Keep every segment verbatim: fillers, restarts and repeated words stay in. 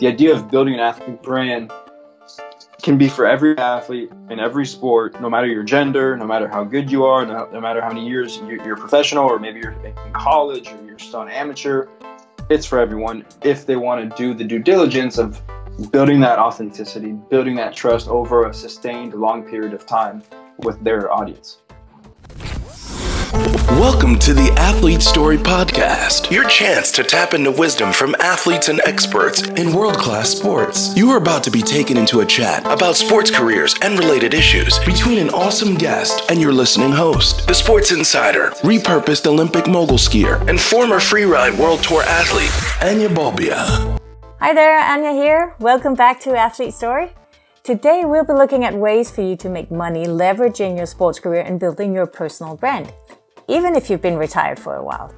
The idea of building an athlete brand can be for every athlete in every sport, no matter your gender, no matter how good you are, no, no matter how many years you're, you're professional, or maybe you're in college or you're still an amateur. It's for everyone if they want to do the due diligence of building that authenticity, building that trust over a sustained long period of time with their audience. Welcome to the Athlete Story Podcast, your chance to tap into wisdom from athletes and experts in world-class sports. You are about to be taken into a chat about sports careers and related issues between an awesome guest and your listening host, the sports insider, repurposed Olympic mogul skier, and former Freeride World Tour athlete, Anja Bolbjerg. Hi there, Anja here. Welcome back to Athlete Story. Today we'll be looking at ways for you to make money leveraging your sports career and building your personal brand, even if you've been retired for a while.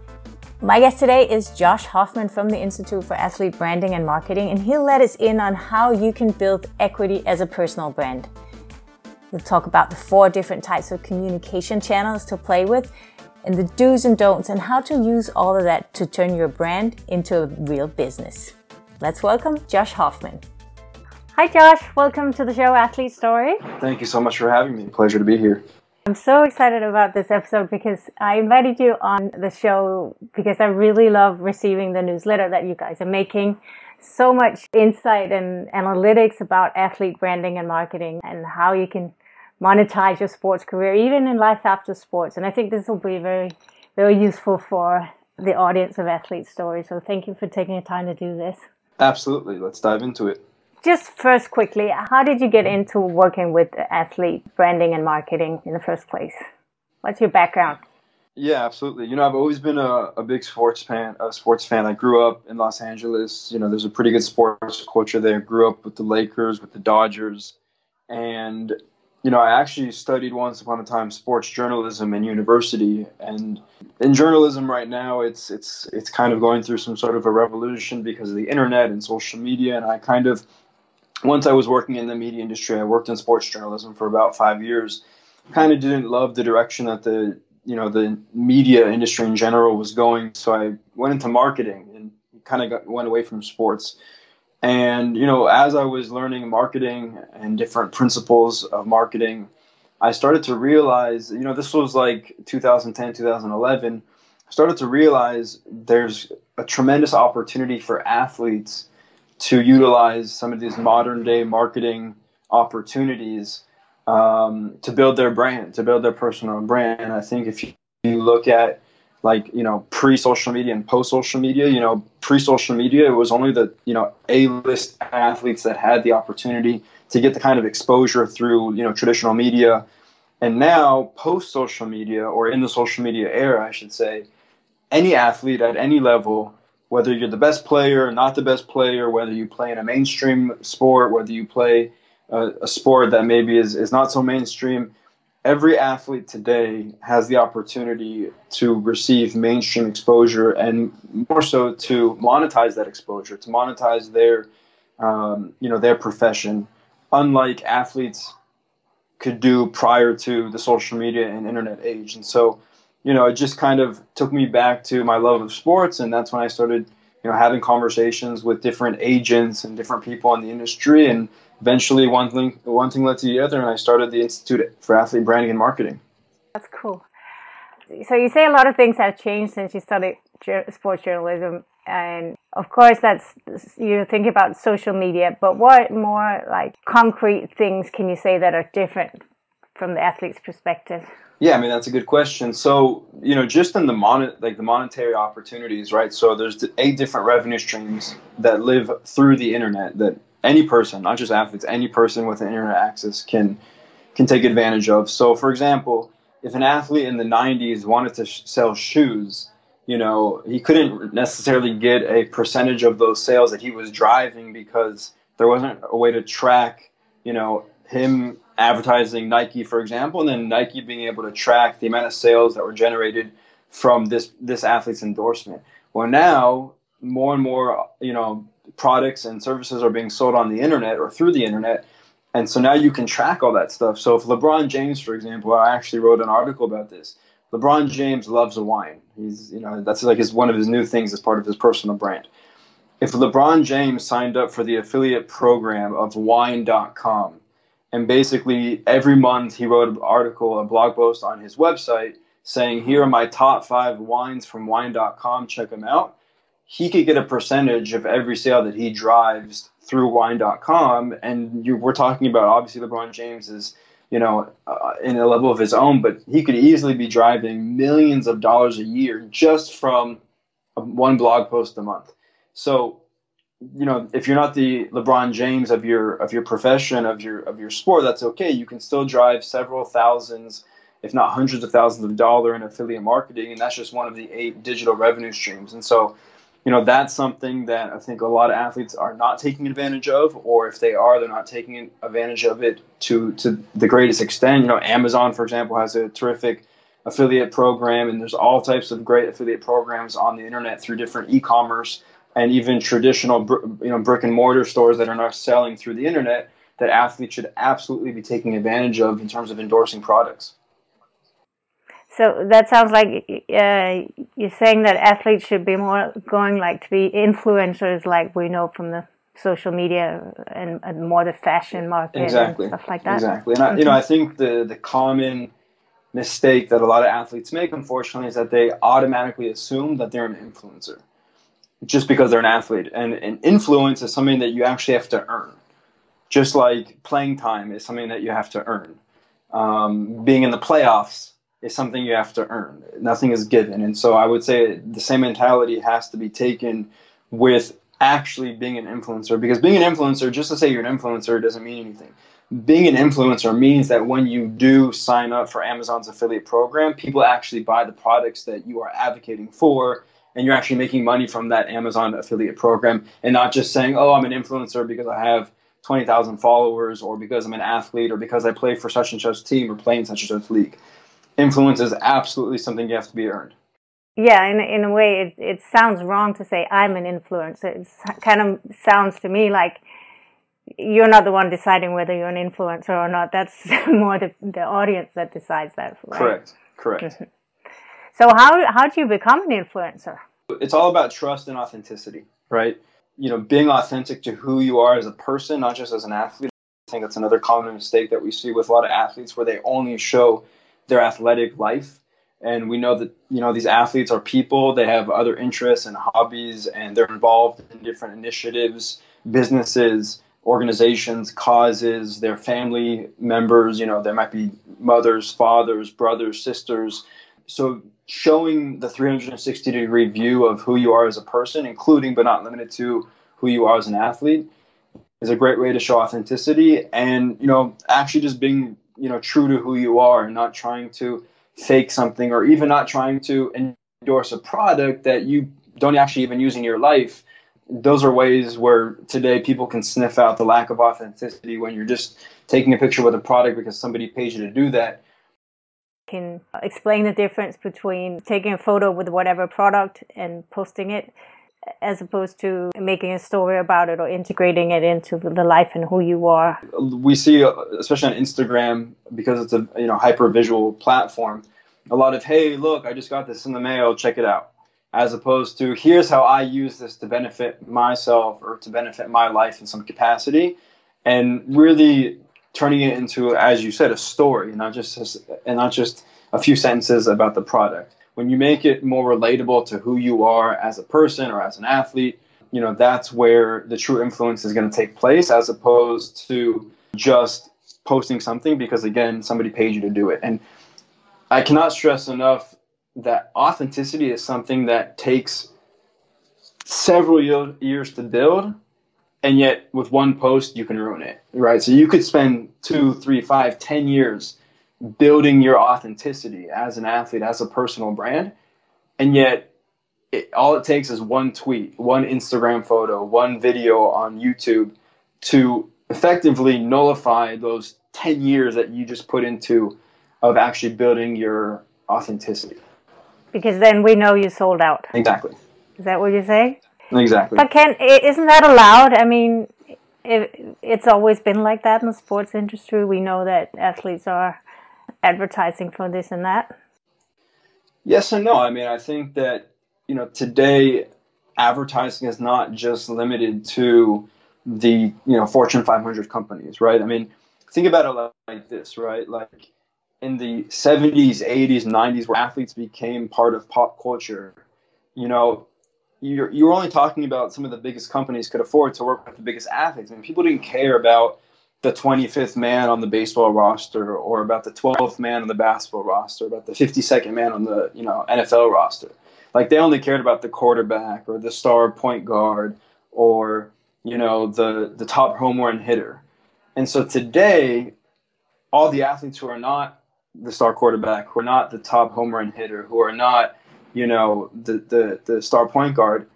My guest today is Josh Hoffman from the Institute for Athlete Branding and Marketing, and he'll let us in on how you can build equity as a personal brand. We'll talk about the four different types of communication channels to play with, and the do's and don'ts, and how to use all of that to turn your brand into a real business. Let's welcome Josh Hoffman. Hi Josh, welcome to the show Athlete Story. Thank you so much for having me. Pleasure to be here. I'm so excited about this episode because I invited you on the show because I really love receiving the newsletter that you guys are making. So much insight and analytics about athlete branding and marketing and how you can monetize your sports career, even in life after sports. And I think this will be very, very useful for the audience of Athlete Story. So thank you for taking the time to do this. Absolutely. Let's dive into it. Just first quickly, how did you get into working with athlete branding and marketing in the first place? What's your background? Yeah, absolutely. You know, I've always been a, a big sports fan, a sports fan. I grew up in Los Angeles. You know, there's a pretty good sports culture there. I grew up with the Lakers, with the Dodgers. And, you know, I actually studied once upon a time sports journalism in university. And in journalism right now, it's it's it's kind of going through some sort of a revolution because of the internet and social media. And I kind of... Once I was working in the media industry, I worked in sports journalism for about five years. Kind of didn't love the direction that the, you know, the media industry in general was going. So I went into marketing and kind of got, went away from sports. And, you know, as I was learning marketing and different principles of marketing, I started to realize, you know, this was like two thousand ten, two thousand eleven. I started to realize there's a tremendous opportunity for athletes to utilize some of these modern day marketing opportunities um, to build their brand, to build their personal brand. And I think if you look at like, you know, pre-social media and post-social media, you know, pre-social media, it was only the, you know, A-list athletes that had the opportunity to get the kind of exposure through, you know, traditional media. And now post-social media, or in the social media era, I should say, any athlete at any level, whether you're the best player, not the best player, whether you play in a mainstream sport, whether you play a, a sport that maybe is, is not so mainstream, every athlete today has the opportunity to receive mainstream exposure and more so to monetize that exposure, to monetize their, um, you know, their profession, unlike athletes could do prior to the social media and internet age. And so, you know, it just kind of took me back to my love of sports. And that's when I started, you know, having conversations with different agents and different people in the industry. And eventually one thing, one thing led to the other. And I started the Institute for Athlete Branding and Marketing. That's cool. So you say a lot of things have changed since you started sports journalism. And of course, that's, you think about social media. But what more like concrete things can you say that are different from the athlete's perspective? Yeah, I mean, that's a good question. So, you know, just in the mon- like the monetary opportunities, right? So there's eight different revenue streams that live through the internet that any person, not just athletes, any person with an internet access can can take advantage of. So, for example, if an athlete in the nineties wanted to sh- sell shoes, you know, he couldn't necessarily get a percentage of those sales that he was driving because there wasn't a way to track, you know, him advertising Nike, for example, and then Nike being able to track the amount of sales that were generated from this this athlete's endorsement. Well, now more and more, you know, products and services are being sold on the internet or through the internet, and so now you can track all that stuff. So if LeBron James, for example, I actually wrote an article about this. LeBron James loves wine. He's, you know, that's like his one of his new things as part of his personal brand. if LeBron James signed up for the affiliate program of wine dot com, and basically every month he wrote an article, a blog post on his website saying, here are my top five wines from wine dot com, check them out, he could get a percentage of every sale that he drives through wine dot com. And you, we're talking about, obviously, LeBron James is, you know, uh, in a level of his own, but he could easily be driving millions of dollars a year just from one blog post a month. So, you know, if you're not the LeBron James of your of your profession, of your of your sport, that's okay. You can still drive several thousands, if not hundreds of thousands of dollars in affiliate marketing, and that's just one of the eight digital revenue streams. And so, you know, that's something that I think a lot of athletes are not taking advantage of, or if they are, they're not taking advantage of it to, to the greatest extent. You know, Amazon, for example, has a terrific affiliate program, and there's all types of great affiliate programs on the internet through different e-commerce and even traditional, you know, brick and mortar stores that are not selling through the internet that athletes should absolutely be taking advantage of in terms of endorsing products. So that sounds like uh, you're saying that athletes should be more going like to be influencers, like we know from the social media and, and more the fashion market, exactly, and stuff like that. Exactly. And I, mm-hmm. you know, I think the, the common mistake that a lot of athletes make, unfortunately, is that they automatically assume that they're an influencer just because they're an athlete. And an influence is something that you actually have to earn, just like playing time is something that you have to earn. Um, being in the playoffs is something you have to earn. Nothing is given. And so I would say the same mentality has to be taken with actually being an influencer, because being an influencer, just to say you're an influencer, doesn't mean anything. Being an influencer means that when you do sign up for Amazon's affiliate program, people actually buy the products that you are advocating for, and you're actually making money from that Amazon affiliate program, and not just saying, oh, I'm an influencer because I have twenty thousand followers, or because I'm an athlete, or because I play for such and such team or play in such and such league. Influence is absolutely something you have to be earned. Yeah, in in a way, it, it sounds wrong to say I'm an influencer. It kind of sounds to me like you're not the one deciding whether you're an influencer or not. That's more the, the audience that decides that, right? Correct, correct. Mm-hmm. So how how do you become an influencer? It's all about trust and authenticity, right? You know, being authentic to who you are as a person, not just as an athlete. I think that's another common mistake that we see with a lot of athletes, where they only show their athletic life. And we know that, you know, these athletes are people. They have other interests and hobbies, and they're involved in different initiatives, businesses, organizations, causes, their family members. You know, there might be mothers, fathers, brothers, sisters. So showing the three sixty degree view of who you are as a person, including but not limited to who you are as an athlete, is a great way to show authenticity. And, you know, actually just being, you know, true to who you are, and not trying to fake something, or even not trying to endorse a product that you don't actually even use in your life. Those are ways where today people can sniff out the lack of authenticity when you're just taking a picture with a product because somebody pays you to do that. Can explain the difference between taking a photo with whatever product and posting it, as opposed to making a story about it or integrating it into the life and who you are. We see, especially on Instagram, because it's a, you know, hyper-visual platform, a lot of, hey, look, I just got this in the mail, check it out, as opposed to, here's how I use this to benefit myself or to benefit my life in some capacity, and really turning it into, as you said, a story, not just and not just a few sentences about the product. When you make it more relatable to who you are as a person or as an athlete, you know, that's where the true influence is going to take place, as opposed to just posting something because, again, somebody paid you to do it. And I cannot stress enough that authenticity is something that takes several year, years to build, and yet with one post you can ruin it, right? So you could spend two, three, five, ten years building your authenticity as an athlete, as a personal brand, and yet it, all it takes is one tweet, one Instagram photo, one video on YouTube to effectively nullify those ten years that you just put into of actually building your authenticity. Because then we know you sold out. Exactly. Is that what you're saying? Exactly. But can isn't that allowed? I mean, it, it's always been like that in the sports industry. We know that athletes are advertising for this and that? Yes and no. I mean, I think that, you know, today advertising is not just limited to the, you know, Fortune five hundred companies, right? I mean, think about it like this, right? Like in the seventies, eighties, nineties, where athletes became part of pop culture, you know, you're, you're only talking about some of the biggest companies could afford to work with the biggest athletes. I mean, people didn't care about the twenty-fifth man on the baseball roster, or about the twelfth man on the basketball roster, about the fifty-second man on the, you know, N F L roster. Like they only cared about the quarterback or the star point guard or, you know, the, the top home run hitter. And so today, all the athletes who are not the star quarterback, who are not the top home run hitter, who are not, you know, the, the, the star point guard,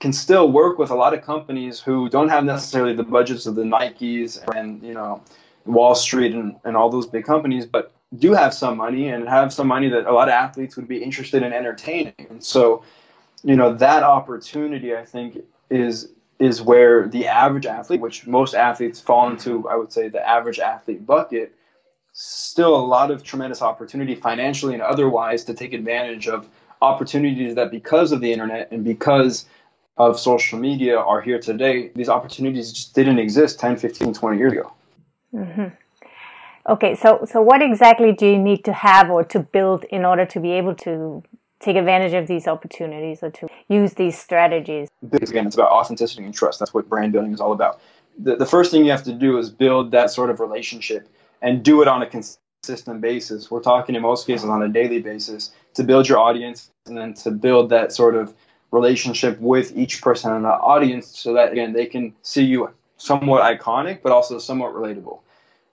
can still work with a lot of companies who don't have necessarily the budgets of the Nikes and, you know, Wall Street and, and all those big companies, but do have some money and have some money that a lot of athletes would be interested in entertaining. And so, you know, that opportunity, I think, is is where the average athlete, which most athletes fall into, I would say, the average athlete bucket, still a lot of tremendous opportunity financially and otherwise to take advantage of opportunities that, because of the internet and because of social media, are here today. These opportunities just didn't exist ten, fifteen, twenty years ago. Mm-hmm. Okay, so so what exactly do you need to have or to build in order to be able to take advantage of these opportunities or to use these strategies? Because again, it's about authenticity and trust. That's what brand building is all about. The, the first thing you have to do is build that sort of relationship and do it on a consistent basis. We're talking in most cases on a daily basis to build your audience and then to build that sort of relationship with each person in the audience so that, again, they can see you somewhat iconic but also somewhat relatable.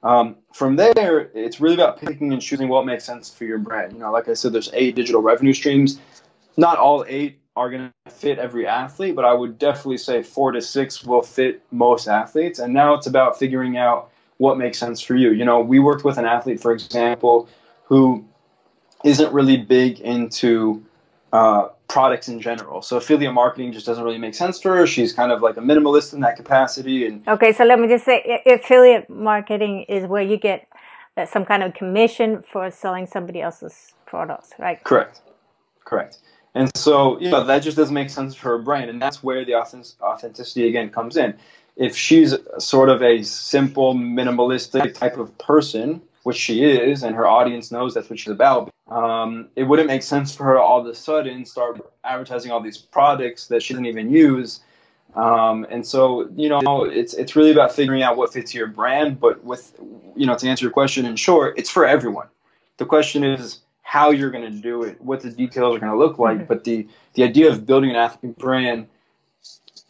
Um, from there, it's really about picking and choosing what makes sense for your brand. You know, like I said, there's eight digital revenue streams. Not all eight are going to fit every athlete, but I would definitely say four to six will fit most athletes. And now it's about figuring out what makes sense for you. You know, we worked with an athlete, for example, who isn't really big into uh, products in general. So affiliate marketing just doesn't really make sense for her. She's kind of like a minimalist in that capacity. And okay, so let me just say, affiliate marketing is where you get some kind of commission for selling somebody else's products, right? Correct. Correct. And so, you know, that just doesn't make sense for her brand. And that's where the authenticity, again, comes in. If she's sort of a simple, minimalistic type of person, which she is, and her audience knows that's what she's about, um, it wouldn't make sense for her to all of a sudden start advertising all these products that she doesn't even use. Um, and so, you know, it's it's really about figuring out what fits your brand. But with, you know, to answer your question in short, it's for everyone. The question is how you're going to do it, what the details are going to look like. Mm-hmm. But the, the idea of building an athlete brand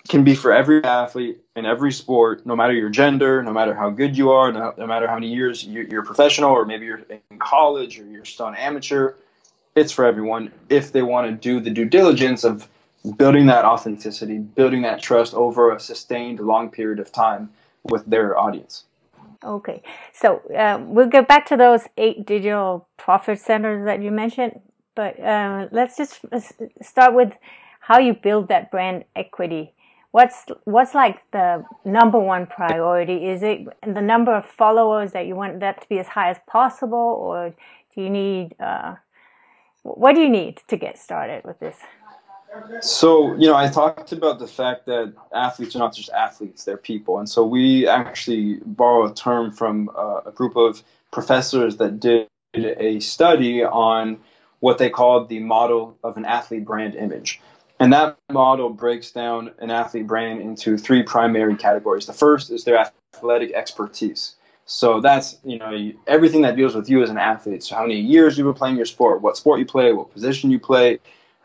can be for every athlete in every sport, no matter your gender, no matter how good you are, no, no matter how many years you, you're professional, or maybe you're in college or you're still an amateur. It's for everyone if they want to do the due diligence of building that authenticity, building that trust over a sustained long period of time with their audience. Okay, so um, we'll get back to those eight digital profit centers that you mentioned, but uh, let's just start with how you build that brand equity. What's what's like the number one priority? Is it the number of followers that you want that to be as high as possible, or do you need? Uh, what do you need to get started with this? So, you know, I talked about the fact that athletes are not just athletes; they're people, and so we actually borrow a term from uh, a group of professors that did a study on what they called the model of an athlete brand image. And that model breaks down an athlete brand into three primary categories. The first is their athletic expertise. So that's, you know, everything that deals with you as an athlete. So how many years you were playing your sport, what sport you play, what position you play,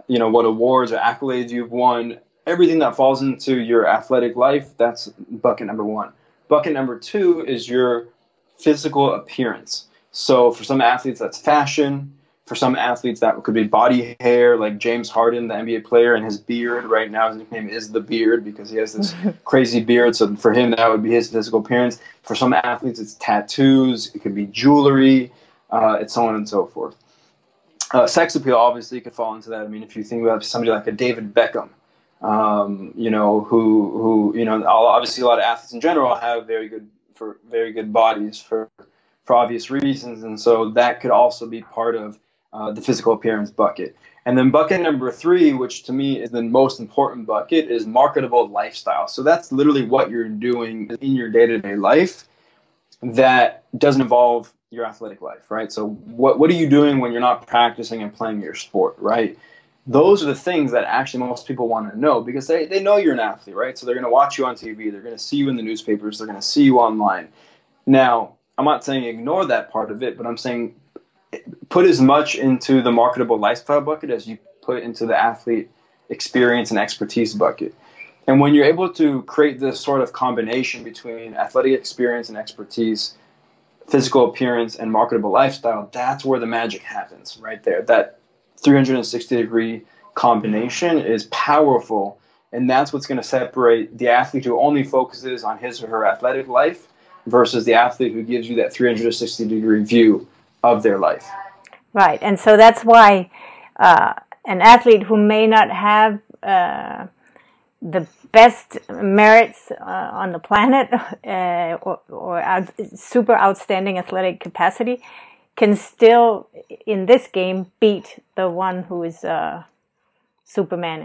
you know, what awards or accolades you've won, everything that falls into your athletic life, that's bucket number one. Bucket number two is your physical appearance. So for some athletes, that's fashion. For some athletes, that could be body hair, like James Harden, the N B A player, and his beard. Right now, his nickname is The Beard because he has this crazy beard. So for him, that would be his physical appearance. For some athletes, it's tattoos. It could be jewelry, uh, and so on and so forth. Uh, sex appeal, obviously, could fall into that. I mean, if you think about somebody like a David Beckham, um, you know, who, who, you know, obviously a lot of athletes in general have very good for very good bodies for, for obvious reasons. And so that could also be part of Uh, the physical appearance bucket. And then bucket number three, which to me is the most important bucket, is marketable lifestyle. So that's literally what you're doing in your day-to-day life that doesn't involve your athletic life, right? So what what are you doing when you're not practicing and playing your sport, right? Those are the things that actually most people want to know, because they, they know you're an athlete, right? So they're going to watch you on T V. They're going to see you in the newspapers. They're going to see you online. Now, I'm not saying ignore that part of it, but I'm saying put as much into the marketable lifestyle bucket as you put into the athlete experience and expertise bucket. And when you're able to create this sort of combination between athletic experience and expertise, physical appearance, and marketable lifestyle, that's where the magic happens right there. That three sixty degree combination is powerful, and that's what's going to separate the athlete who only focuses on his or her athletic life versus the athlete who gives you that three sixty degree view of their life. Right, and so that's why uh, an athlete who may not have uh, the best merits uh, on the planet uh, or, or out, super outstanding athletic capacity can still, in this game, beat the one who is uh, Superman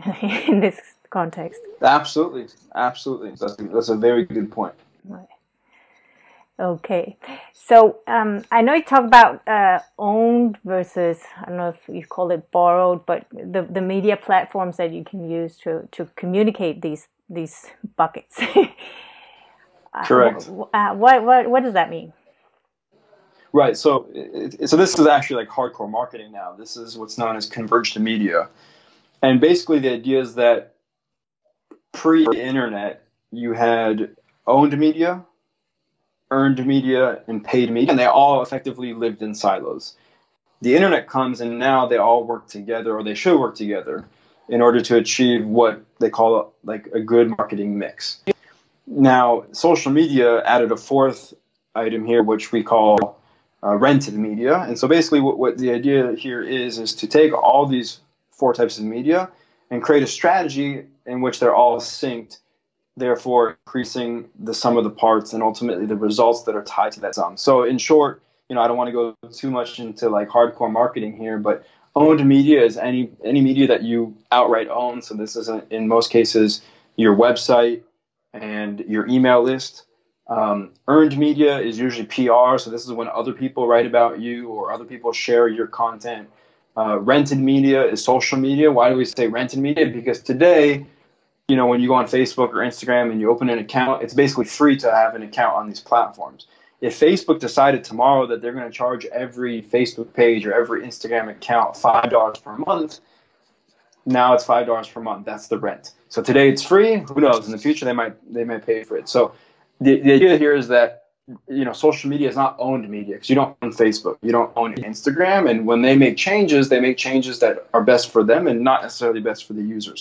in this context. Absolutely, absolutely. That's, that's a very good point. Right. Okay, so um, I know you talk about uh, owned versus, I don't know if you call it borrowed, but the, the media platforms that you can use to, to communicate these these buckets. Correct. Uh, uh, what what what does that mean? Right. So, so this is actually like hardcore marketing now. This is what's known as converged media. And basically the idea is that pre-internet, you had owned media, earned media, and paid media, and they all effectively lived in silos. The internet comes, and now they all work together, or they should work together, in order to achieve what they call like a good marketing mix. Now, social media added a fourth item here, which we call Uh, rented media. And so basically what, what the idea here is, is to take all these four types of media and create a strategy in which they're all synced, therefore increasing the sum of the parts and ultimately the results that are tied to that sum. So in short, you know, I don't want to go too much into like hardcore marketing here, but owned media is any, any media that you outright own. So this is a, in most cases your website and your email list. Um, earned media is usually P R, so this is when other people write about you or other people share your content. Uh, rented media is social media. Why do we say rented media? Because today, you know, when you go on Facebook or Instagram and you open an account, it's basically free to have an account on these platforms. If Facebook decided tomorrow that they're going to charge every Facebook page or every Instagram account five dollars per month, now it's five dollars per month. That's the rent. So today it's free. Who knows? In the future, they might they might pay for it. So The, the idea here is that, you know, social media is not owned media, because you don't own Facebook, you don't own Instagram, and when they make changes, they make changes that are best for them and not necessarily best for the users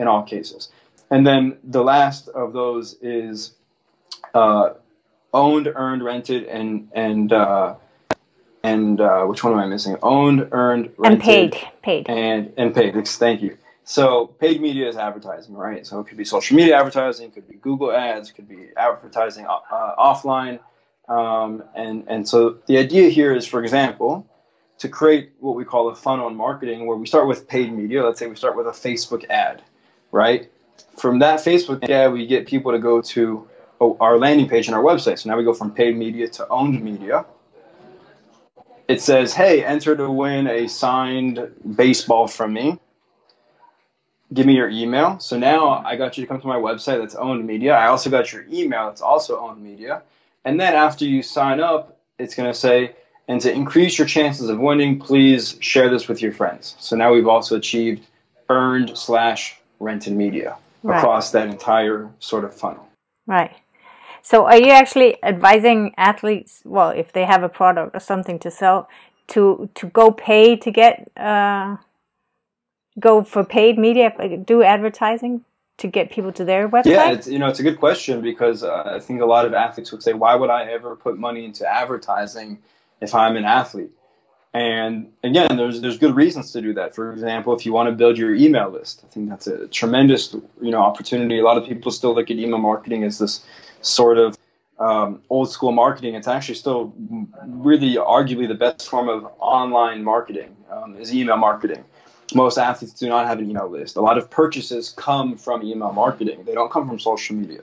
in all cases. And then the last of those is uh, owned, earned, rented, and and uh, and uh, which one am I missing? Owned, earned, rented, and paid, paid, and and paid. Thank you. So paid media is advertising, right? So it could be social media advertising, it could be Google ads, it could be advertising uh, offline. Um, and, and so the idea here is, for example, to create what we call a funnel in marketing, where we start with paid media. Let's say we start with a Facebook ad, right? From that Facebook ad, we get people to go to our landing page and our website. So now we go from paid media to owned media. It says, hey, enter to win a signed baseball from me. Give me your email. So now I got you to come to my website that's owned media. I also got your email that's also owned media. And then after you sign up, it's going to say, and to increase your chances of winning, please share this with your friends. So now we've also achieved earned slash rented media right. Across that entire sort of funnel. Right. So are you actually advising athletes, well, if they have a product or something to sell, to, to go pay to get... Uh... Go for paid media, do advertising to get people to their website? Yeah, it's, you know, it's a good question, because uh, I think a lot of athletes would say, why would I ever put money into advertising if I'm an athlete? And again, there's there's good reasons to do that. For example, if you want to build your email list, I think that's a tremendous, you know, opportunity. A lot of people still look at email marketing as this sort of um, old school marketing. It's actually still really arguably the best form of online marketing um, is email marketing. Most athletes do not have an email list. A lot of purchases come from email marketing. They don't come from social media,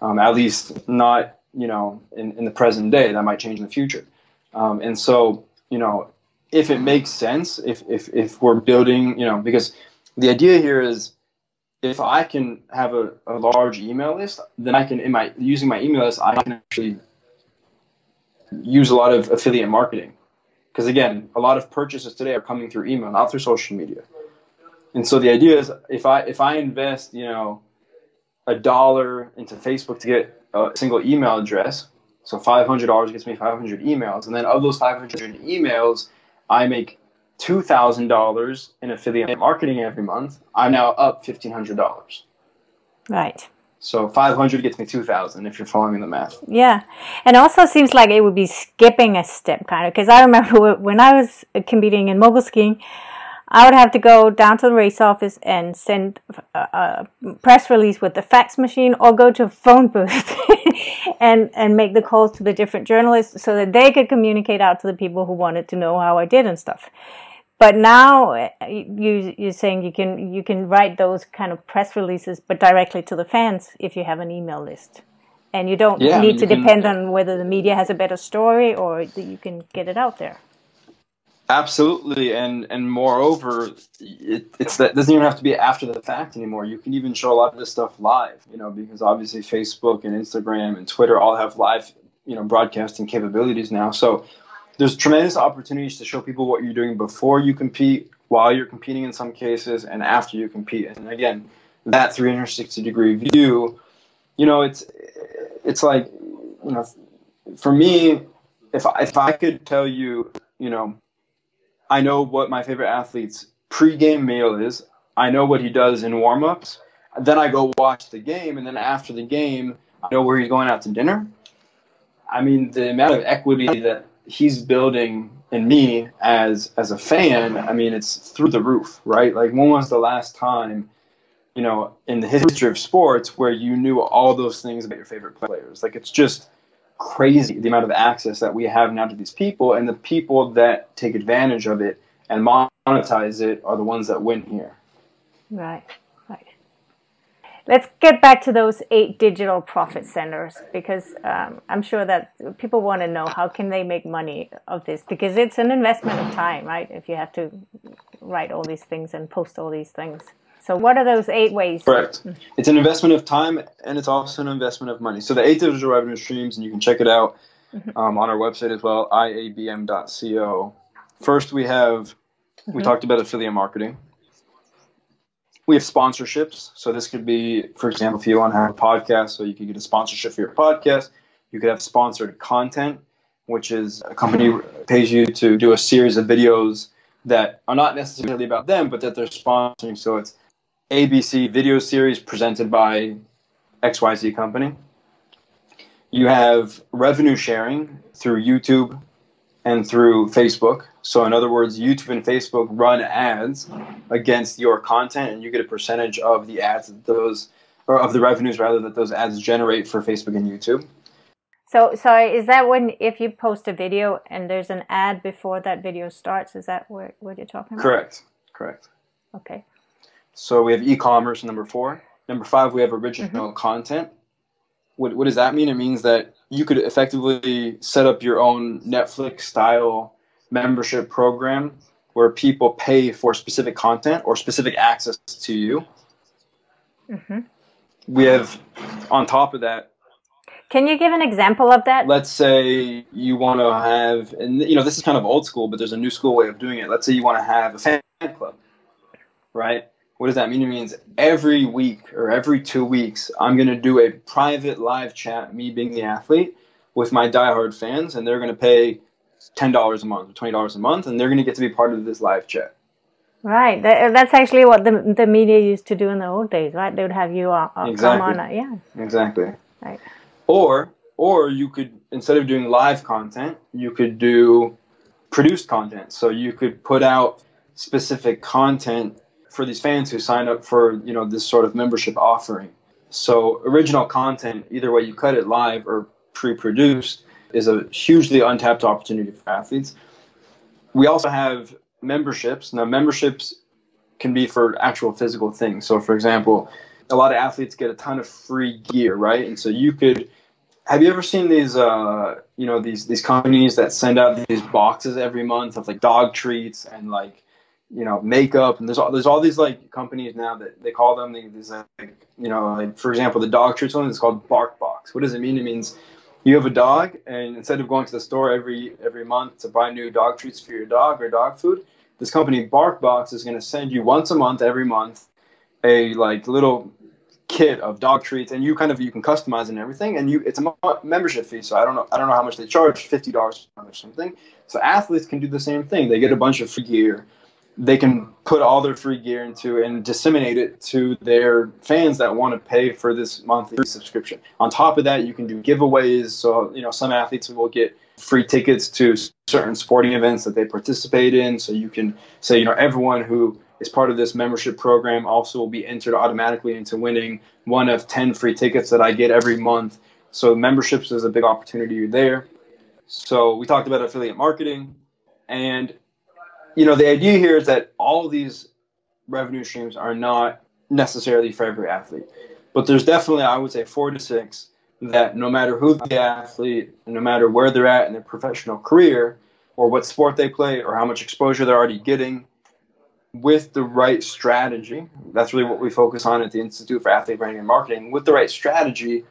um, at least not, you know, in, in the present day. That might change in the future. Um, and so, you know, if it makes sense, if, if, if we're building, you know, because the idea here is if I can have a, a large email list, then I can, in my using my email list, I can actually use a lot of affiliate marketing. Because again, a lot of purchases today are coming through email, not through social media. And so the idea is, if I if I invest, you know, a dollar into Facebook to get a single email address, so five hundred dollars gets me five hundred emails, and then of those five hundred emails, I make two thousand dollars in affiliate marketing every month. I'm now up fifteen hundred dollars. Right. So five hundred gets me two thousand if you're following the math. Yeah. And also seems like it would be skipping a step, kind of, because I remember when I was competing in mogul skiing, I would have to go down to the race office and send a press release with the fax machine, or go to a phone booth and, and make the calls to the different journalists so that they could communicate out to the people who wanted to know how I did and stuff. But now you, you're saying you can you can write those kind of press releases, but directly to the fans if you have an email list, and you don't yeah, need you to can, depend on whether the media has a better story, or you can get it out there. Absolutely, and and moreover, it it's that it doesn't even have to be after the fact anymore. You can even show a lot of this stuff live, you know, because obviously Facebook and Instagram and Twitter all have live, you know, broadcasting capabilities now. So there's tremendous opportunities to show people what you're doing before you compete, while you're competing in some cases, and after you compete. And again, that three sixty degree view, you know, it's it's like, you know, for me, if I, if I could tell you, you know, I know what my favorite athlete's pregame meal is, I know what he does in warm-ups, then I go watch the game, and then after the game, I know where he's going out to dinner. I mean, the amount of equity that he's building in me as as a fan, I mean, it's through the roof, right? Like, when was the last time, you know, in the history of sports where you knew all those things about your favorite players? Like, it's just crazy the amount of access that we have now to these people, and the people that take advantage of it and monetize it are the ones that win here. Right. Let's get back to those eight digital profit centers, because um, I'm sure that people want to know how can they make money of this, because it's an investment of time, right? If you have to write all these things and post all these things. So what are those eight ways? Correct. It's an investment of time, and it's also an investment of money. So the eight digital revenue streams, and you can check it out mm-hmm. um, on our website as well, I A B M dot co. First, we have, mm-hmm. we talked about affiliate marketing. We have sponsorships. So this could be, for example, if you want to have a podcast, so you could get a sponsorship for your podcast. You could have sponsored content, which is a company pays you to do a series of videos that are not necessarily about them, but that they're sponsoring. So it's A B C video series presented by X Y Z company. You have revenue sharing through YouTube and through Facebook. So in other words, YouTube and Facebook run ads against your content, and you get a percentage of the ads that those, or of the revenues rather, that those ads generate for Facebook and YouTube. So, so is that when, if you post a video and there's an ad before that video starts, is that what, what you're talking about? Correct. Correct. Okay. So we have e-commerce, number four. Number five, we have original mm-hmm. content. What, what does that mean? It means that you could effectively set up your own Netflix-style membership program where people pay for specific content or specific access to you. Mm-hmm. We have, on top of that... Can you give an example of that? Let's say you want to have... And you know, this is kind of old school, but there's a new school way of doing it. Let's say you want to have a fan club, right? What does that mean? It means every week or every two weeks, I'm going to do a private live chat, me being the athlete, with my diehard fans, and they're going to pay ten dollars a month or twenty dollars a month, and they're going to get to be part of this live chat. Right. That, that's actually what the the media used to do in the old days, right? They would have you uh, uh, exactly. come on. Uh, yeah. Exactly. Right. Or, or you could, instead of doing live content, you could do produced content. So you could put out specific content for these fans who sign up for, you know, this sort of membership offering. So original content, either way you cut it, live or pre-produced, is a hugely untapped opportunity for athletes. We also have memberships. Now, memberships can be for actual physical things. So, for example, a lot of athletes get a ton of free gear, right? And so you could – have you ever seen these, uh, you know, these these companies that send out these boxes every month of, like, dog treats and, like, you know, makeup? And there's all, there's all these, like, companies now that they call them these, like, you know, like, for example, the dog treats one is called BarkBox. What does it mean? It means you have a dog, and instead of going to the store every every month to buy new dog treats for your dog or dog food, this company BarkBox is going to send you once a month, every month, a like little kit of dog treats, and you kind of you can customize and everything, and you it's a membership fee. So I don't know I don't know how much they charge, fifty dollars or something. So athletes can do the same thing. They get a bunch of free gear. They can put all their free gear into and disseminate it to their fans that want to pay for this monthly subscription. On top of that, you can do giveaways. So, you know, some athletes will get free tickets to certain sporting events that they participate in. So you can say, you know, everyone who is part of this membership program also will be entered automatically into winning one of ten free tickets that I get every month. So memberships is a big opportunity there. So we talked about affiliate marketing, and you know, the idea here is that all these revenue streams are not necessarily for every athlete, but there's definitely, I would say, four to six that no matter who the athlete, no matter where they're at in their professional career or what sport they play or how much exposure they're already getting, with the right strategy — that's really what we focus on at the Institute for Athlete Branding and Marketing — with the right strategy,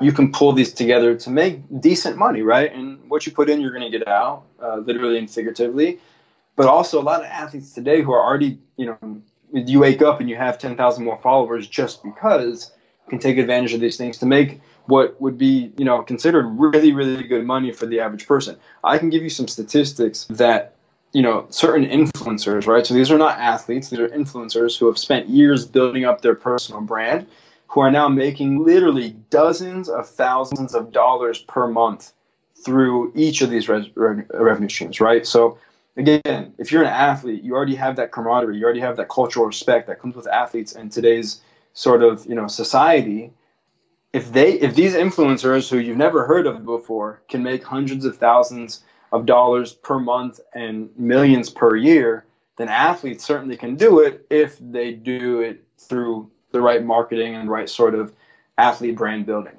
you can pull these together to make decent money, right? And what you put in, you're going to get out, uh, literally and figuratively. But also, a lot of athletes today who are already, you know, you wake up and you have ten thousand more followers just because, can take advantage of these things to make what would be, you know, considered really, really good money for the average person. I can give you some statistics that, you know, certain influencers, right? So these are not athletes. These are influencers who have spent years building up their personal brand, who are now making literally dozens of thousands of dollars per month through each of these re- re- revenue streams, right? So, again, if you're an athlete, you already have that camaraderie, you already have that cultural respect that comes with athletes in today's sort of, you know, society. If they, if these influencers who you've never heard of before can make hundreds of thousands of dollars per month and millions per year, then athletes certainly can do it if they do it through the right marketing and right sort of athlete brand building.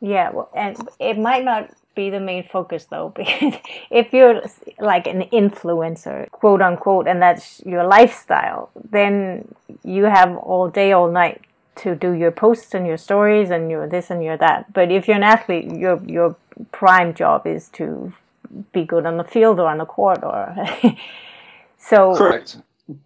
Yeah, well, and it might not be the main focus, though, because if you're like an influencer, quote unquote, and that's your lifestyle, then you have all day, all night to do your posts and your stories and your this and your that. But if you're an athlete, your your prime job is to be good on the field or on the court, or so. Correct.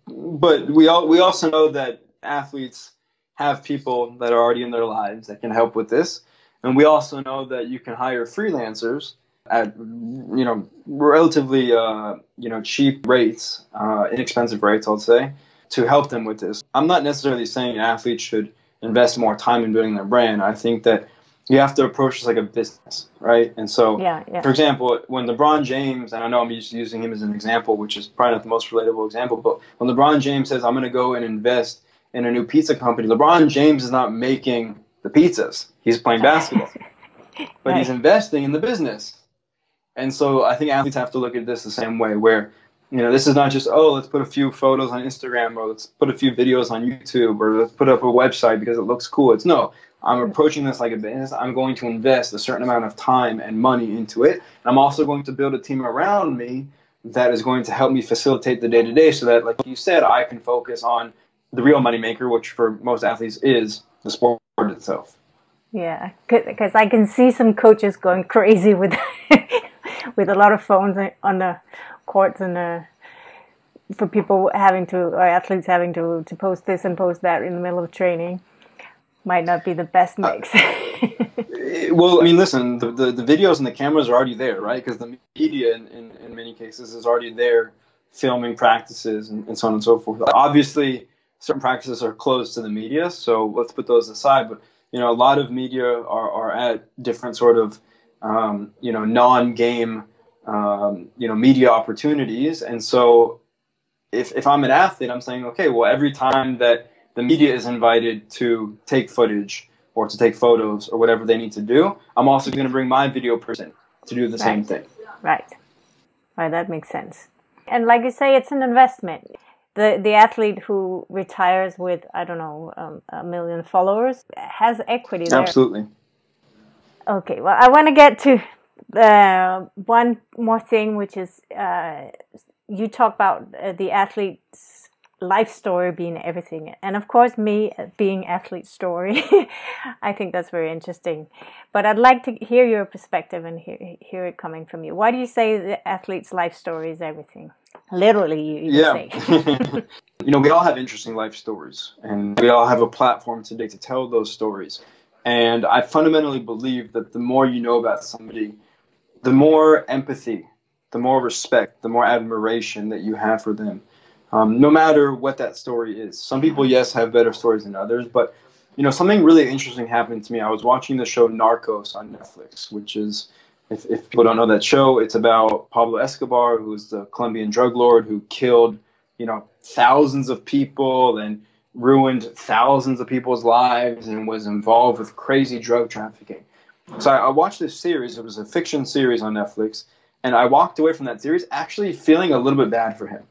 But we all we also know that athletes have people that are already in their lives that can help with this. And we also know that you can hire freelancers at, you know, relatively, uh, you know, cheap rates, uh, inexpensive rates, I'll say, to help them with this. I'm not necessarily saying athletes should invest more time in building their brand. I think that you have to approach this like a business, right? And so, yeah, yeah. For example, when LeBron James — and I know I'm just using him as an example, which is probably not the most relatable example — but when LeBron James says, I'm going to go and invest in a new pizza company, LeBron James is not making the pizzas. He's playing basketball, but right. He's investing in the business. And so I think athletes have to look at this the same way, where, you know, this is not just, oh, let's put a few photos on Instagram, or let's put a few videos on YouTube, or let's put up a website because it looks cool. It's no, I'm approaching this like a business. I'm going to invest a certain amount of time and money into it. And I'm also going to build a team around me that is going to help me facilitate the day to day, so that, like you said, I can focus on the real moneymaker, which for most athletes is the sport itself. Yeah, because I can see some coaches going crazy with with a lot of phones on the courts, and the, for people having to, or athletes having to, to post this and post that in the middle of training. Might not be the best mix. Uh, well, I mean, listen, the, the, the videos and the cameras are already there, right? Because the media, in, in, in many cases, is already there filming practices and, and so on and so forth. Obviously, certain practices are closed to the media, so let's put those aside. But, you know, a lot of media are, are at different sort of, um, you know, non-game, um, you know, media opportunities. And so if if I'm an athlete, I'm saying, okay, well, every time that the media is invited to take footage or to take photos or whatever they need to do, I'm also going to bring my video person to do the right. same thing. Right. Right. That makes sense. And like you say, it's an investment. the the athlete who retires with, I don't know, um, a million followers has equity there. Absolutely. Okay, well, I want to get to uh, one more thing, which is uh, you talk about uh, the athlete's life story being everything. And of course, me being athlete story, I think that's very interesting. But I'd like to hear your perspective and hear, hear it coming from you. Why do you say the athlete's life story is everything? Literally, you, you yeah. say. You know, we all have interesting life stories, and we all have a platform today to tell those stories. And I fundamentally believe that the more you know about somebody, the more empathy, the more respect, the more admiration that you have for them, um, no matter what that story is. Some people, yes, have better stories than others, but, you know, something really interesting happened to me. I was watching the show Narcos on Netflix, which is, if, if people don't know that show, it's about Pablo Escobar, who's the Colombian drug lord who killed, you know, thousands of people and ruined thousands of people's lives and was involved with crazy drug trafficking. So I, I watched this series. It was a fiction series on Netflix, and I walked away from that series actually feeling a little bit bad for him.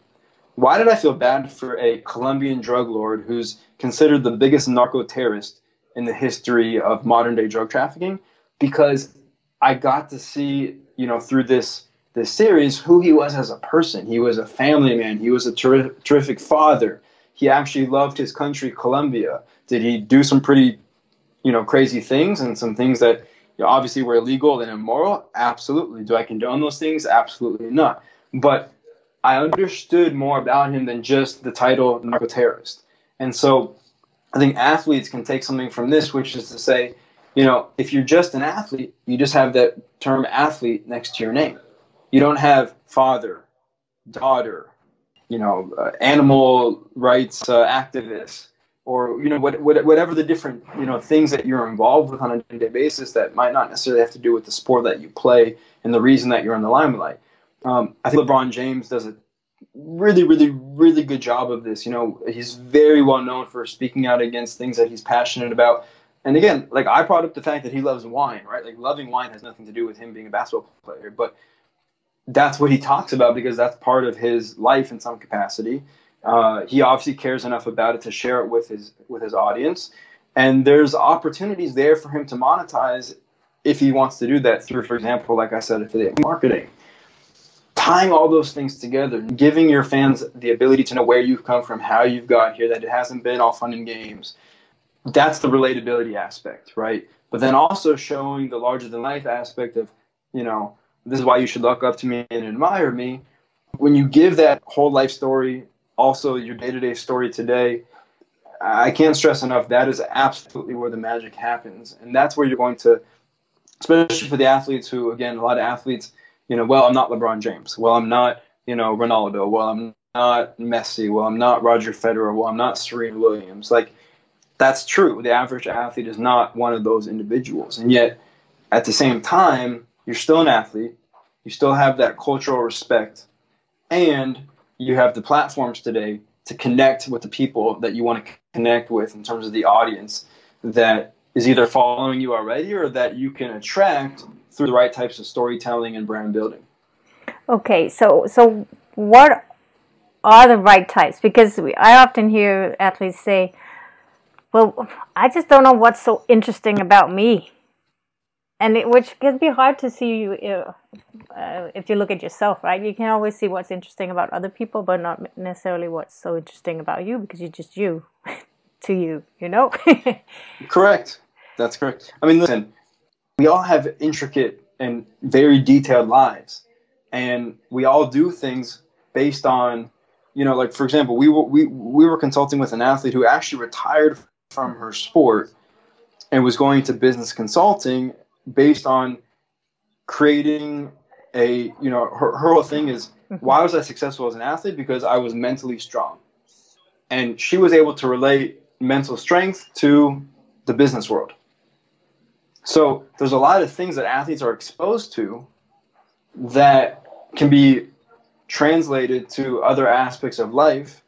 Why did I feel bad for a Colombian drug lord who's considered the biggest narco-terrorist in the history of modern-day drug trafficking? Because I got to see, you know, through this this series who he was as a person. He was a family man. He was a ter- terrific father. He actually loved his country, Colombia. Did he do some pretty, you know, crazy things and some things that, you know, obviously were illegal and immoral? Absolutely. Do I condone those things? Absolutely not. But I understood more about him than just the title narco-terrorist. And so I think athletes can take something from this, which is to say, you know, if you're just an athlete, you just have that term athlete next to your name. You don't have father, daughter, you know, uh, animal rights uh, activists, or, you know, what, what, whatever the different, you know, things that you're involved with on a day-to-day basis that might not necessarily have to do with the sport that you play and the reason that you're in the limelight. Um, I think LeBron James does a really, really, really good job of this. You know, he's very well known for speaking out against things that he's passionate about. And again, like, I brought up the fact that he loves wine, right? Like, loving wine has nothing to do with him being a basketball player, but that's what he talks about because that's part of his life in some capacity. Uh, he obviously cares enough about it to share it with his with his audience. And there's opportunities there for him to monetize if he wants to do that through, for example, like I said, affiliate marketing. Tying all those things together, giving your fans the ability to know where you've come from, how you've got here, that it hasn't been all fun and games. That's the relatability aspect, right? But then also showing the larger-than-life aspect of, you know, this is why you should look up to me and admire me. When you give that whole life story, also your day-to-day story today, I can't stress enough, that is absolutely where the magic happens. And that's where you're going to, especially for the athletes who, again, a lot of athletes, you know, well, I'm not LeBron James. Well, I'm not, you know, Ronaldo. Well, I'm not Messi. Well, I'm not Roger Federer. Well, I'm not Serena Williams. Like, that's true. The average athlete is not one of those individuals. And yet, at the same time, you're still an athlete, you still have that cultural respect, and you have the platforms today to connect with the people that you want to connect with in terms of the audience that is either following you already or that you can attract through the right types of storytelling and brand building. Okay, so so what are the right types? Because we, I often hear athletes say, well, I just don't know what's so interesting about me. And it, which can be hard to see uh, uh, if you look at yourself, right? You can always see what's interesting about other people, but not necessarily what's so interesting about you because you're just you to you, you know? Correct. That's correct. I mean, listen, we all have intricate and very detailed lives, and we all do things based on, you know, like, for example, we were, we, we were consulting with an athlete who actually retired from her sport and was going to business consulting based on creating a, you know, her, her whole thing is, why was I successful as an athlete? Because I was mentally strong. And she was able to relate mental strength to the business world. So there's a lot of things that athletes are exposed to that can be translated to other aspects of life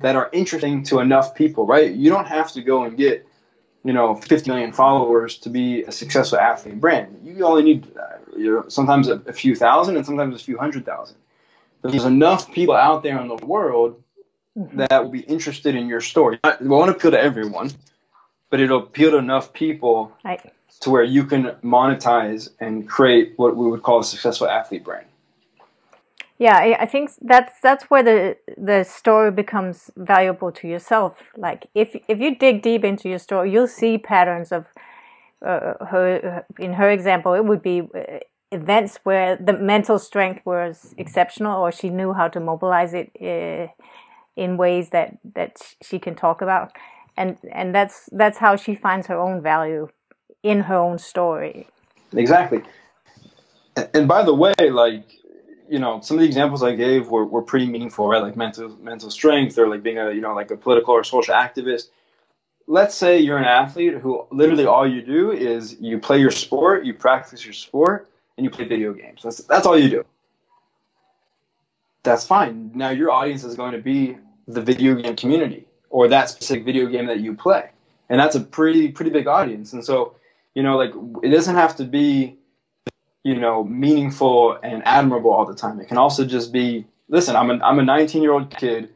that are interesting to enough people, right? You don't have to go and get, you know, fifty million followers to be a successful athlete brand. You only need uh, you know, sometimes a, a few thousand and sometimes a few hundred thousand. There's enough people out there in the world mm-hmm. that will be interested in your story. It won't appeal to everyone, but it'll appeal to enough people right. to where you can monetize and create what we would call a successful athlete brand. Yeah, I think that's that's where the the story becomes valuable to yourself. Like if if you dig deep into your story, you'll see patterns of uh, her. In her example, it would be events where the mental strength was exceptional, or she knew how to mobilize it uh, in ways that, that she can talk about, and and that's that's how she finds her own value in her own story. Exactly. And by the way, like. You know, some of the examples I gave were, were pretty meaningful, right? Like mental mental strength, or like being a, you know, like a political or social activist. Let's say you're an athlete who literally all you do is you play your sport, you practice your sport, and you play video games. That's that's all you do. That's fine. Now your audience is going to be the video game community or that specific video game that you play. And that's a pretty, pretty big audience. And so, you know, like it doesn't have to be, you know, meaningful and admirable all the time. It can also just be, listen, I'm a, I'm a nineteen-year-old kid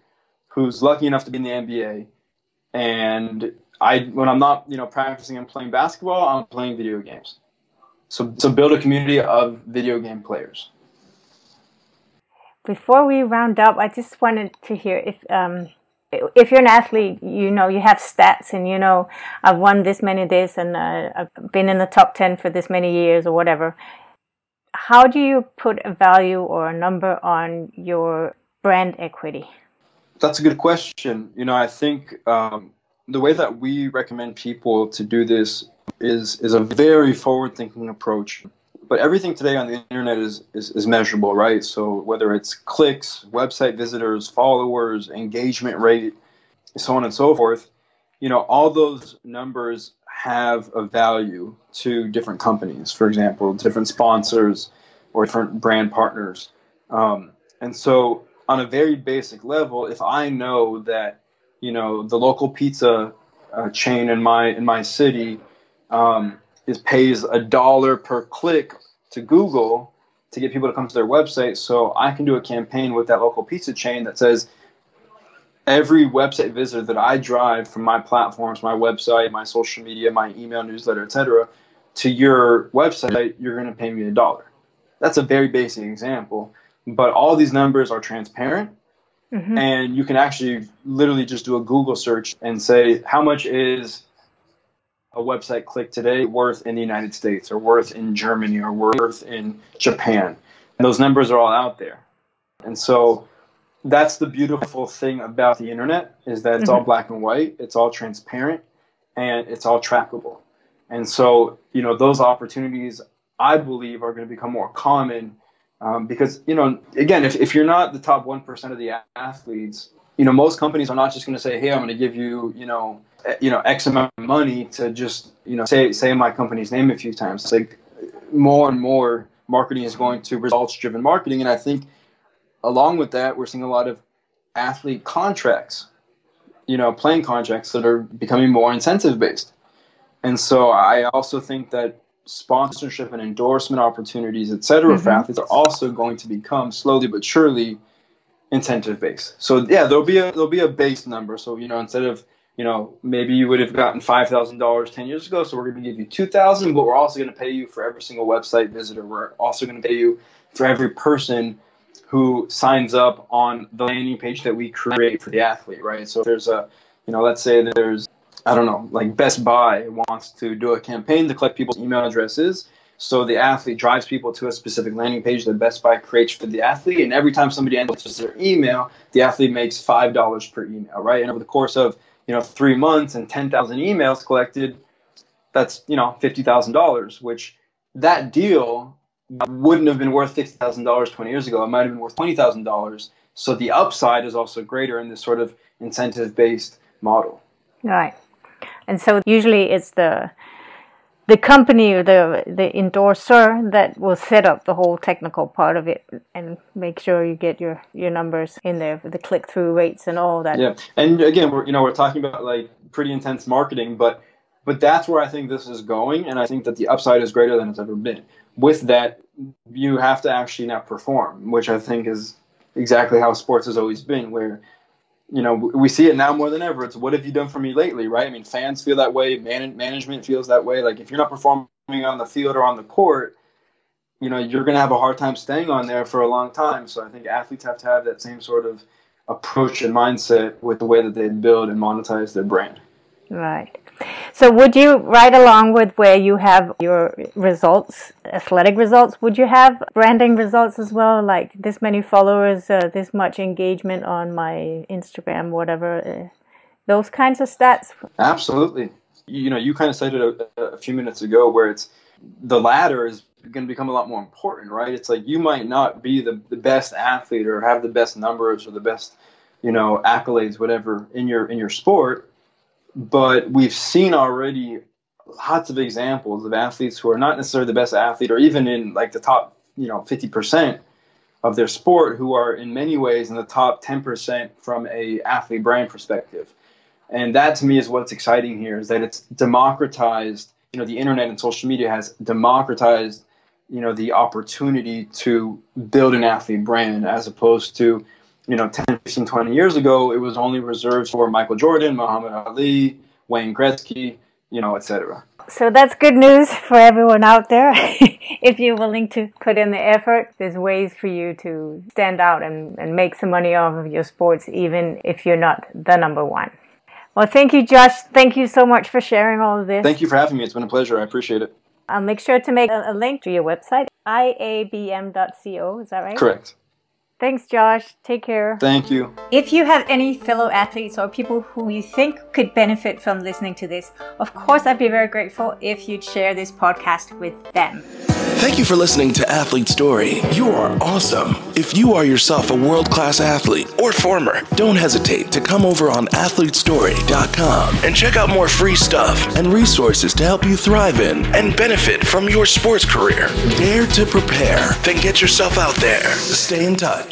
who's lucky enough to be in the N B A, and I when I'm not, you know, practicing and playing basketball, I'm playing video games. So, so build a community of video game players. Before we round up, I just wanted to hear if um, if you're an athlete, you know, you have stats and, you know, I've won this many days and uh, I've been in the top ten for this many years or whatever. How do you put a value or a number on your brand equity? That's a good question. You know, I think um, the way that we recommend people to do this is is a very forward-thinking approach. But everything today on the internet is, is, is measurable, right? So whether it's clicks, website visitors, followers, engagement rate, so on and so forth, you know, all those numbers have a value to different companies, for example, different sponsors or different brand partners. Um, and so on a very basic level, if I know that, you know, the local pizza uh, chain in my in my city um, is pays a dollar per click to Google to get people to come to their website, so I can do a campaign with that local pizza chain that says, every website visitor that I drive from my platforms, my website, my social media, my email newsletter, et cetera, to your website, you're going to pay me a dollar. That's a very basic example. But all these numbers are transparent. Mm-hmm. And you can actually literally just do a Google search and say, how much is a website click today worth in the United States, or worth in Germany, or worth in Japan? And those numbers are all out there. And so that's the beautiful thing about the internet, is that it's mm-hmm. all black and white, it's all transparent, and it's all trackable. And so, you know, those opportunities, I believe, are going to become more common um, because, you know, again, if, if you're not the top one percent of the athletes, you know, most companies are not just going to say, hey, I'm going to give you, you know, you know, X amount of money to just, you know, say, say my company's name a few times. It's like more and more marketing is going to results-driven marketing, and I think along with that, we're seeing a lot of athlete contracts, you know, playing contracts that are becoming more incentive-based. And so I also think that sponsorship and endorsement opportunities, et cetera, mm-hmm. for athletes are also going to become slowly but surely incentive-based. So, yeah, there'll be a there'll be a base number. So, you know, instead of, you know, maybe you would have gotten five thousand dollars ten years ago, so we're going to give you two thousand dollars, but we're also going to pay you for every single website visitor. We're also going to pay you for every person who signs up on the landing page that we create for the athlete, right? So if there's a, you know, let's say there's, I don't know, like Best Buy wants to do a campaign to collect people's email addresses. So the athlete drives people to a specific landing page that Best Buy creates for the athlete. And every time somebody enters their email, the athlete makes five dollars per email, right? And over the course of, you know, three months and ten thousand emails collected, that's, you know, fifty thousand dollars, which that deal wouldn't have been worth fifty thousand dollars twenty years ago. It might have been worth twenty thousand dollars. So the upside is also greater in this sort of incentive-based model. Right. And so usually it's the the company or the, the endorser that will set up the whole technical part of it and make sure you get your, your numbers in there, the click-through rates and all that. Yeah. And again, we're, you know, we're talking about like pretty intense marketing, but but that's where I think this is going, and I think that the upside is greater than it's ever been. With that, you have to actually now perform, which I think is exactly how sports has always been, where you know, we see it now more than ever. It's what have you done for me lately, right? I mean, fans feel that way. Man- management feels that way. Like if you're not performing on the field or on the court, you know, you're going to have a hard time staying on there for a long time. So I think athletes have to have that same sort of approach and mindset with the way that they build and monetize their brand. Right. So would you, right along with where you have your results, athletic results, would you have branding results as well? Like this many followers, uh, this much engagement on my Instagram, whatever, uh, those kinds of stats? Absolutely. You know, you kind of cited a, a few minutes ago where it's the latter is going to become a lot more important, right? It's like you might not be the, the best athlete or have the best numbers or the best, you know, accolades, whatever, in your in your sport. But we've seen already lots of examples of athletes who are not necessarily the best athlete or even in like the top, you know, fifty percent of their sport, who are in many ways in the top ten percent from a athlete brand perspective. And that to me is what's exciting here, is that it's democratized. You know, the internet and social media has democratized, you know, the opportunity to build an athlete brand, as opposed to, you know, ten, fifteen, twenty years ago, it was only reserved for Michael Jordan, Muhammad Ali, Wayne Gretzky, you know, et cetera. So that's good news for everyone out there. If you're willing to put in the effort, there's ways for you to stand out and, and make some money off of your sports, even if you're not the number one. Well, thank you, Josh. Thank you so much for sharing all of this. Thank you for having me. It's been a pleasure. I appreciate it. I'll make sure to make a, a link to your website, I A B M dot co. Is that right? Correct. Thanks, Josh. Take care. Thank you. If you have any fellow athletes or people who you think could benefit from listening to this, of course, I'd be very grateful if you'd share this podcast with them. Thank you for listening to Athlete Story. You are awesome. If you are yourself a world-class athlete or former, don't hesitate to come over on athlete story dot com and check out more free stuff and resources to help you thrive in and benefit from your sports career. Dare to prepare, then get yourself out there. Stay in touch.